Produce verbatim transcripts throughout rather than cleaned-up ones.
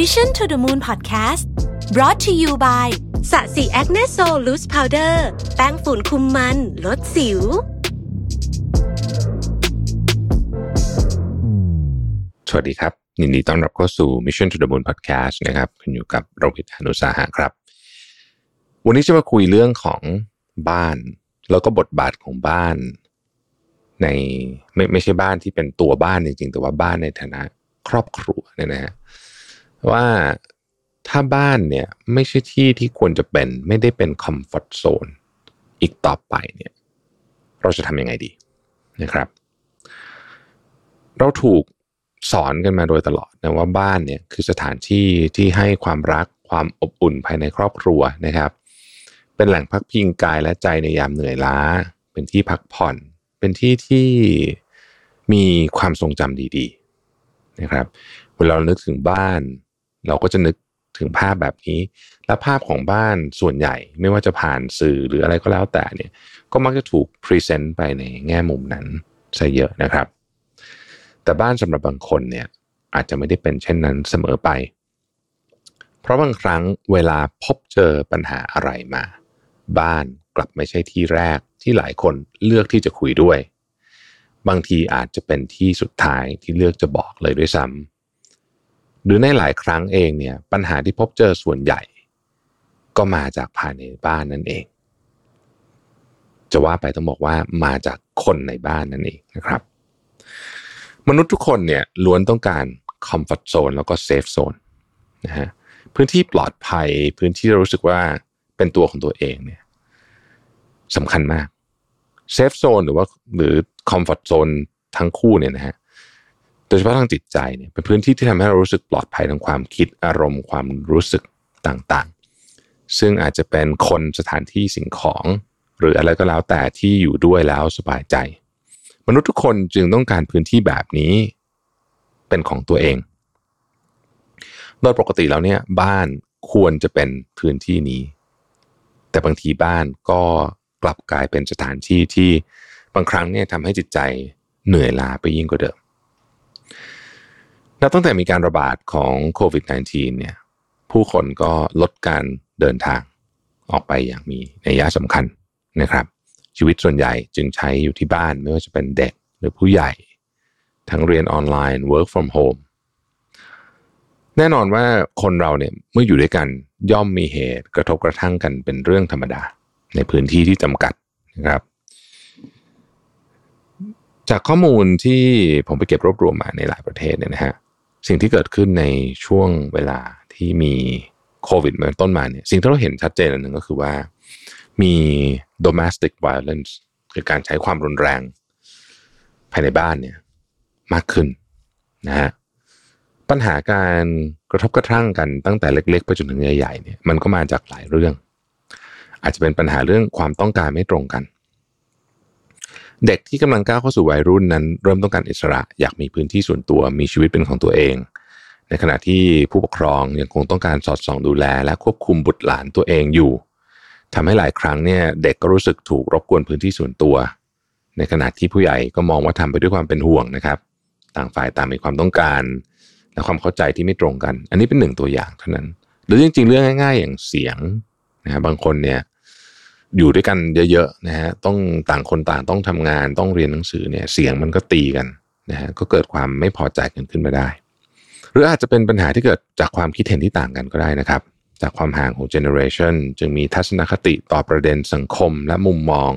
Mission to the Moon Podcast brought to you by สะสีแอคเนสโซลลูสพาวเดอร์แป้งฝุ่นคุมมันลดสิวสวัสดีครับยินดีต้อนรับเข้าสู่ Mission to the Moon Podcast นะครับคุณอยู่กับรวิทย์อนุสาหะครับวันนี้จะมาคุยเรื่องของบ้านแล้วก็บทบาทของบ้านในไม่ไม่ใช่บ้านที่เป็นตัวบ้านจริงๆแต่ว่าบ้านในฐานะครอบครัวเนี่ยนะฮะว่าถ้าบ้านเนี่ยไม่ใช่ที่ที่ควรจะเป็นไม่ได้เป็นคอมฟอร์ตโซนอีกต่อไปเนี่ยเราจะทำยังไงดีนะครับเราถูกสอนกันมาโดยตลอดนะว่าบ้านเนี่ยคือสถานที่ที่ให้ความรักความอบอุ่นภายในครอบครัวนะครับเป็นแหล่งพักพิงกายและใจในยามเหนื่อยล้าเป็นที่พักผ่อนเป็นที่ที่มีความทรงจำดีๆนะครับเวลาเรานึกถึงบ้านเราก็จะนึกถึงภาพแบบนี้และภาพของบ้านส่วนใหญ่ไม่ว่าจะผ่านสื่อหรืออะไรก็แล้วแต่เนี่ยก็มักจะถูกพรีเซนต์ไปในแง่มุมนั้นซะเยอะนะครับแต่บ้านสำหรับบางคนเนี่ยอาจจะไม่ได้เป็นเช่นนั้นเสมอไปเพราะบางครั้งเวลาพบเจอปัญหาอะไรมาบ้านกลับไม่ใช่ที่แรกที่หลายคนเลือกที่จะคุยด้วยบางทีอาจจะเป็นที่สุดท้ายที่เลือกจะบอกเลยด้วยซ้ำหรือในหลายครั้งเองเนี่ยปัญหาที่พบเจอส่วนใหญ่ก็มาจากภายในบ้านนั่นเองจะว่าไปต้องบอกว่ามาจากคนในบ้านนั่นเองนะครับมนุษย์ทุกคนเนี่ยล้วนต้องการคอมฟอร์ตโซนแล้วก็เซฟโซนนะฮะพื้นที่ปลอดภัยพื้นที่เรารู้สึกว่าเป็นตัวของตัวเองเนี่ยสำคัญมากเซฟโซนหรือว่าหรือคอมฟอร์ตโซนทั้งคู่เนี่ยนะฮะโดยเฉพาะทางจิตใจเนี่ยเป็นพื้นที่ที่ทำให้เรารู้สึกปลอดภัยทางความคิดอารมณ์ความรู้สึกต่างๆซึ่งอาจจะเป็นคนสถานที่สิ่งของหรืออะไรก็แล้วแต่ที่อยู่ด้วยแล้วสบายใจมนุษย์ทุกคนจึงต้องการพื้นที่แบบนี้เป็นของตัวเองโดยปกติแล้วเนี่ยบ้านควรจะเป็นพื้นที่นี้แต่บางทีบ้านก็กลับกลายเป็นสถานที่ที่บางครั้งเนี่ยทำให้จิตใจเหนื่อยล้าไปยิ่งกว่าเดิมนับตั้งแต่มีการระบาดของโควิด สิบเก้า เนี่ยผู้คนก็ลดการเดินทางออกไปอย่างมีนัยสำคัญนะครับชีวิตส่วนใหญ่จึงใช้อยู่ที่บ้านไม่ว่าจะเป็นเด็กหรือผู้ใหญ่ทั้งเรียนออนไลน์ work from home แน่นอนว่าคนเราเนี่ยเมื่ออยู่ด้วยกันย่อมมีเหตุกระทบกระทั่งกันเป็นเรื่องธรรมดาในพื้นที่ที่จำกัดนะครับจากข้อมูลที่ผมไปเก็บรวบรวมมาในหลายประเทศเนี่ยนะฮะสิ่งที่เกิดขึ้นในช่วงเวลาที่มีโควิดเป็นต้นมาเนี่ยสิ่งที่เราเห็นชัดเจนอันหนึ่งก็คือว่ามี domestic violence คือการใช้ความรุนแรงภายในบ้านเนี่ยมากขึ้นนะฮะปัญหาการกระทบกระทั่งกันตั้งแต่เล็กๆไปจนถึงใหญ่ๆเนี่ยมันก็มาจากหลายเรื่องอาจจะเป็นปัญหาเรื่องความต้องการไม่ตรงกันเด็กที่กำลังก้าวเข้าสู่วัยรุ่นนั้นเริ่มต้องการอิสระอยากมีพื้นที่ส่วนตัวมีชีวิตเป็นของตัวเองในขณะที่ผู้ปกครองยังคงต้องการสอดส่องดูแลและควบคุมบุตรหลานตัวเองอยู่ทำให้หลายครั้งเนี่ยเด็กก็รู้สึกถูกรบกวนพื้นที่ส่วนตัวในขณะที่ผู้ใหญ่ก็มองว่าทำไปด้วยความเป็นห่วงนะครับต่างฝ่ายต่างมีความต้องการและความเข้าใจที่ไม่ตรงกันอันนี้เป็นหนึ่งตัวอย่างเท่านั้นหรือจริงๆเรื่องง่ายๆอย่างเสียงนะบางคนเนี่ยอยู่ด้วยกันเยอะๆนะฮะต้องต่างคนต่างต้องทำงานต้องเรียนหนังสือเนี่ยเสียงมันก็ตีกันนะฮะก็เกิดความไม่พอใจกันขึ้นมาได้หรืออาจจะเป็นปัญหาที่เกิดจากความคิดเห็นที่ต่างกันก็ได้นะครับจากความห่างของเจเนอเรชันจึงมีทัศนคติต่อประเด็นสังคมและมุมมอง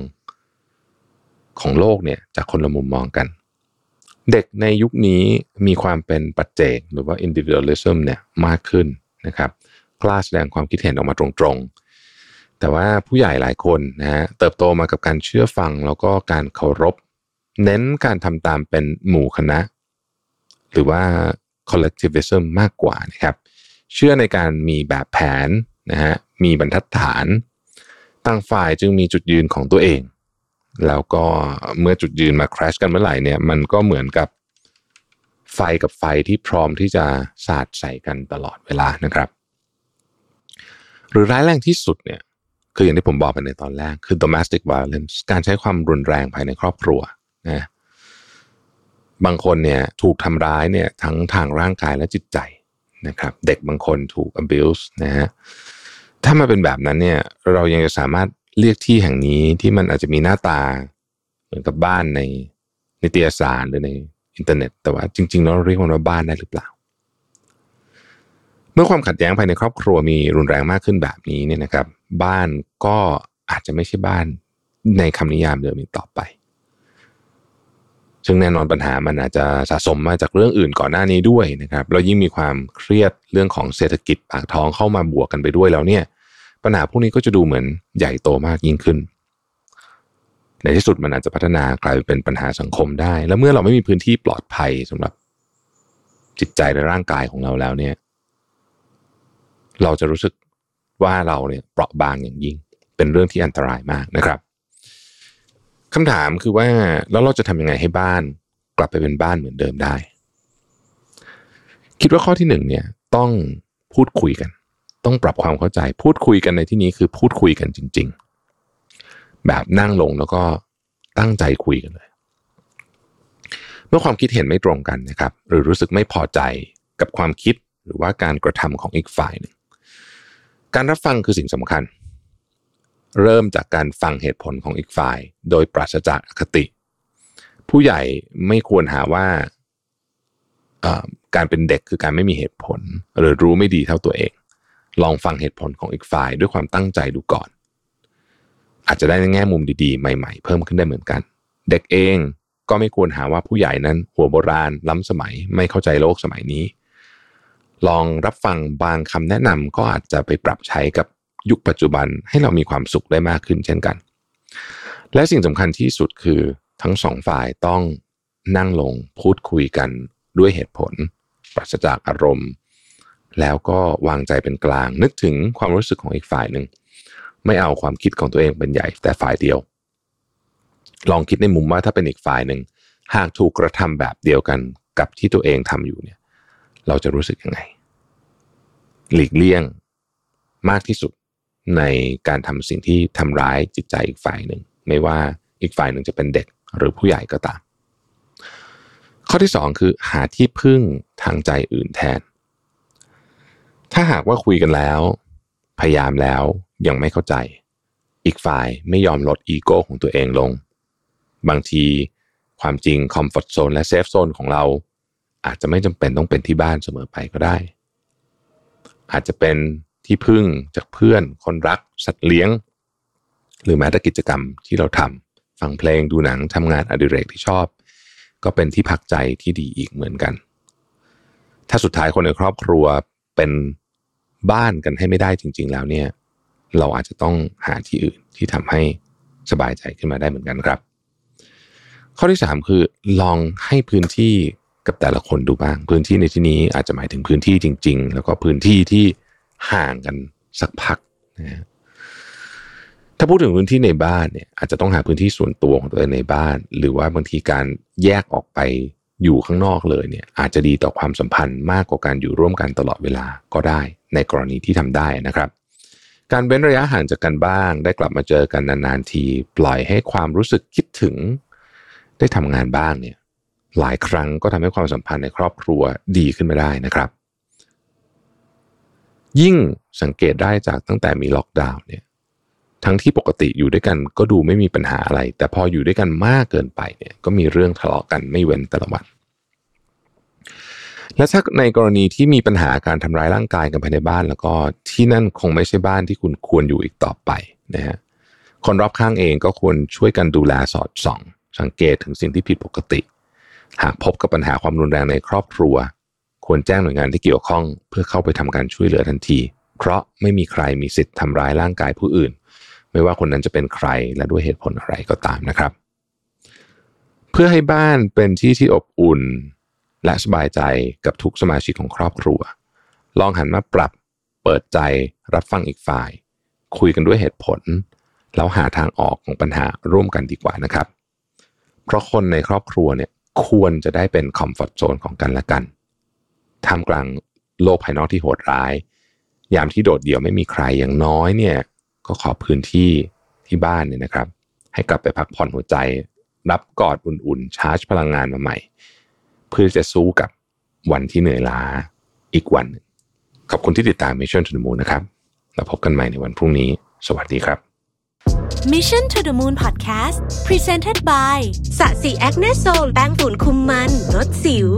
ของโลกเนี่ยจากคนละมุมมองกันเด็กในยุคนี้มีความเป็นปัจเจกหรือว่า individualism เนี่ยมากขึ้นนะครับกล้าแสดงความคิดเห็นออกมาตรงๆแต่ว่าผู้ใหญ่หลายคนนะฮะเติบโตมากับการเชื่อฟังแล้วก็การเคารพเน้นการทำตามเป็นหมู่คณะหรือว่า collectivism มากกว่านะครับเชื่อในการมีแบบแผนนะฮะมีบรรทัดฐานต่างฝ่ายจึงมีจุดยืนของตัวเองแล้วก็เมื่อจุดยืนมาแครชกันเมื่อไหร่เนี่ยมันก็เหมือนกับไฟกับไฟที่พร้อมที่จะสาดใส่กันตลอดเวลานะครับหรือร้ายแรงที่สุดเนี่ยคืออย่างที่ผมบอกไปในตอนแรกคือ domestic violence การใช้ความรุนแรงภายในครอบครัวนะบางคนเนี่ยถูกทำร้ายเนี่ยทั้งทางร่างกายและจิตใจ นะครับเด็กบางคนถูก abuse นะฮะถ้ามันเป็นแบบนั้นเนี่ยเรายังจะสามารถเรียกที่แห่งนี้ที่มันอาจจะมีหน้าตาเหมือนกับบ้านในนิตยสารหรือในอินเทอร์เน็ตแต่ว่าจริงๆแล้วเรียกมันว่าบ้านได้หรือเปล่าเมื่อความขัดแย้งภายในครอบครัวมีรุนแรงมากขึ้นแบบนี้เนี่ยนะครับบ้านก็อาจจะไม่ใช่บ้านในคำนิยามเดิมอีกต่อไปซึ่งแน่นอนปัญหามันอาจจะสะสมมาจากเรื่องอื่นก่อนหน้านี้ด้วยนะครับแล้วยิ่งมีความเครียดเรื่องของเศรษฐกิจปากท้องเข้ามาบวกกันไปด้วยแล้วเนี่ยปัญหาพวกนี้ก็จะดูเหมือนใหญ่โตมากยิ่งขึ้นในที่สุดมันอาจจะพัฒนากลายเป็นปัญหาสังคมได้และเมื่อเราไม่มีพื้นที่ปลอดภัยสำหรับจิตใจและร่างกายของเราแล้วเนี่ยเราจะรู้สึกว่าเราเนี่ยเปราะบางอย่างยิ่งเป็นเรื่องที่อันตรายมากนะครับคำถามคือว่าแล้วเราจะทำยังไงให้บ้านกลับไปเป็นบ้านเหมือนเดิมได้คิดว่าข้อที่หนึ่งเนี่ยต้องพูดคุยกันต้องปรับความเข้าใจพูดคุยกันในที่นี้คือพูดคุยกันจริงๆแบบนั่งลงแล้วก็ตั้งใจคุยกันเลยเมื่อความคิดเห็นไม่ตรงกันนะครับหรือรู้สึกไม่พอใจกับความคิดหรือว่าการกระทำของอีกฝ่ายหนึ่งการรับฟังคือสิ่งสำคัญเริ่มจากการฟังเหตุผลของอีกฝ่ายโดยปราศจากอคติผู้ใหญ่ไม่ควรหาว่าการเป็นเด็กคือการไม่มีเหตุผลหรือรู้ไม่ดีเท่าตัวเองลองฟังเหตุผลของอีกฝ่ายด้วยความตั้งใจดูก่อนอาจจะได้แง่มุมดีๆใหม่ๆเพิ่มขึ้นได้เหมือนกันเด็กเองก็ไม่ควรหาว่าผู้ใหญ่นั้นหัวโบราณล้ำสมัยไม่เข้าใจโลกสมัยนี้ลองรับฟังบางคำแนะนำก็อาจจะไปปรับใช้กับยุคปัจจุบันให้เรามีความสุขได้มากขึ้นเช่นกันและสิ่งสำคัญที่สุดคือทั้งสองฝ่ายต้องนั่งลงพูดคุยกันด้วยเหตุผลปราศจากอารมณ์แล้วก็วางใจเป็นกลางนึกถึงความรู้สึกของอีกฝ่ายหนึ่งไม่เอาความคิดของตัวเองเป็นใหญ่แต่ฝ่ายเดียวลองคิดในมุมว่าถ้าเป็นอีกฝ่ายหนึ่งหากถูกกระทำแบบเดียวกันกับที่ตัวเองทำอยู่เนี่ยเราจะรู้สึกยังไงหลีกเลี่ยงมากที่สุดในการทำสิ่งที่ทำร้ายจิตใจอีกฝ่ายหนึ่งไม่ว่าอีกฝ่ายหนึ่งจะเป็นเด็กหรือผู้ใหญ่ก็ตามข้อที่สองคือหาที่พึ่งทางใจอื่นแทนถ้าหากว่าคุยกันแล้วพยายามแล้วยังไม่เข้าใจอีกฝ่ายไม่ยอมลดอีโก้ของตัวเองลงบางทีความจริงคอมฟอร์ตโซนและเซฟโซนของเราอาจจะไม่จำเป็นต้องเป็นที่บ้านเสมอไปก็ได้อาจจะเป็นที่พึ่งจากเพื่อนคนรักสัตว์เลี้ยงหรือแม้แต่กิจกรรมที่เราทำฟังเพลงดูหนังทำงานอดิเรกที่ชอบก็เป็นที่พักใจที่ดีอีกเหมือนกันถ้าสุดท้ายคนในครอบครัวเป็นบ้านกันให้ไม่ได้จริงๆแล้วเนี่ยเราอาจจะต้องหาที่อื่นที่ทำให้สบายใจขึ้นมาได้เหมือนกันครับข้อที่สามคือลองให้พื้นที่กับแต่ละคนดูบ้างพื้นที่ในที่นี้อาจจะหมายถึงพื้นที่จริงๆแล้วก็พื้นที่ที่ห่างกันสักพักนะถ้าพูดถึงพื้นที่ในบ้านเนี่ยอาจจะต้องหาพื้นที่ส่วนตัวของตัวเองในบ้านหรือว่าบางทีการแยกออกไปอยู่ข้างนอกเลยเนี่ยอาจจะดีต่อความสัมพันธ์มากกว่าการอยู่ร่วมกันตลอดเวลาก็ได้ในกรณีที่ทำได้นะครับการเว้นระยะห่างจากกันบ้างได้กลับมาเจอกันนานๆทีปล่อยให้ความรู้สึกคิดถึงได้ทำงานบ้างเนี่ยหลายครั้งก็ทำให้ความสัมพันธ์ในครอบครัวดีขึ้นมาได้นะครับยิ่งสังเกตได้จากตั้งแต่มีล็อกดาวน์เนี่ยทั้งที่ปกติอยู่ด้วยกันก็ดูไม่มีปัญหาอะไรแต่พออยู่ด้วยกันมากเกินไปเนี่ยก็มีเรื่องทะเลาะกันไม่เว้นแต่ละวันและถ้าในกรณีที่มีปัญหาการทำร้ายร่างกายกันภายในบ้านแล้วก็ที่นั่นคงไม่ใช่บ้านที่คุณควรอยู่อีกต่อไปนะฮะคนรอบข้างเองก็ควรช่วยกันดูแลสอดส่องสังเกตถึงสิ่งที่ผิดปกติหากพบกับปัญหาความรุนแรงในครอบครัวควรแจ้งหน่วยงานที่เกี่ยวข้องเพื่อเข้าไปทำการช่วยเหลือทันทีเพราะไม่มีใครมีสิทธิ์ทำร้ายร่างกายผู้อื่นไม่ว่าคนนั้นจะเป็นใครและด้วยเหตุผลอะไรก็ตามนะครับเพื่อให้บ้านเป็นที่ที่อบอุ่นและสบายใจกับทุกสมาชิกของครอบครัวลองหันมาปรับเปิดใจรับฟังอีกฝ่ายคุยกันด้วยเหตุผลแล้วหาทางออกของปัญหาร่วมกันดีกว่านะครับเพราะคนในครอบครัวเนี่ยควรจะได้เป็นคอมฟอร์ตโซนของกันและกันท่ามกลางโลกภายนอกที่โหดร้ายยามที่โดดเดี่ยวไม่มีใครอย่างน้อยเนี่ยก็ขอพื้นที่ที่บ้านเนี่ยนะครับให้กลับไปพักผ่อนหัวใจรับกอดอุ่นๆชาร์จพลังงานมาใหม่เพื่อจะสู้กับวันที่เหนื่อยล้าอีกวันหนึ่ง ขอบคุณที่ติดตาม Mission to the Moon นะครับแล้วพบกันใหม่ในวันพรุ่งนี้สวัสดีครับ Mission to the Moon Podcast Presented by สะสีแอคเนโซลแป้งฝุ่นคุมมันลดสิว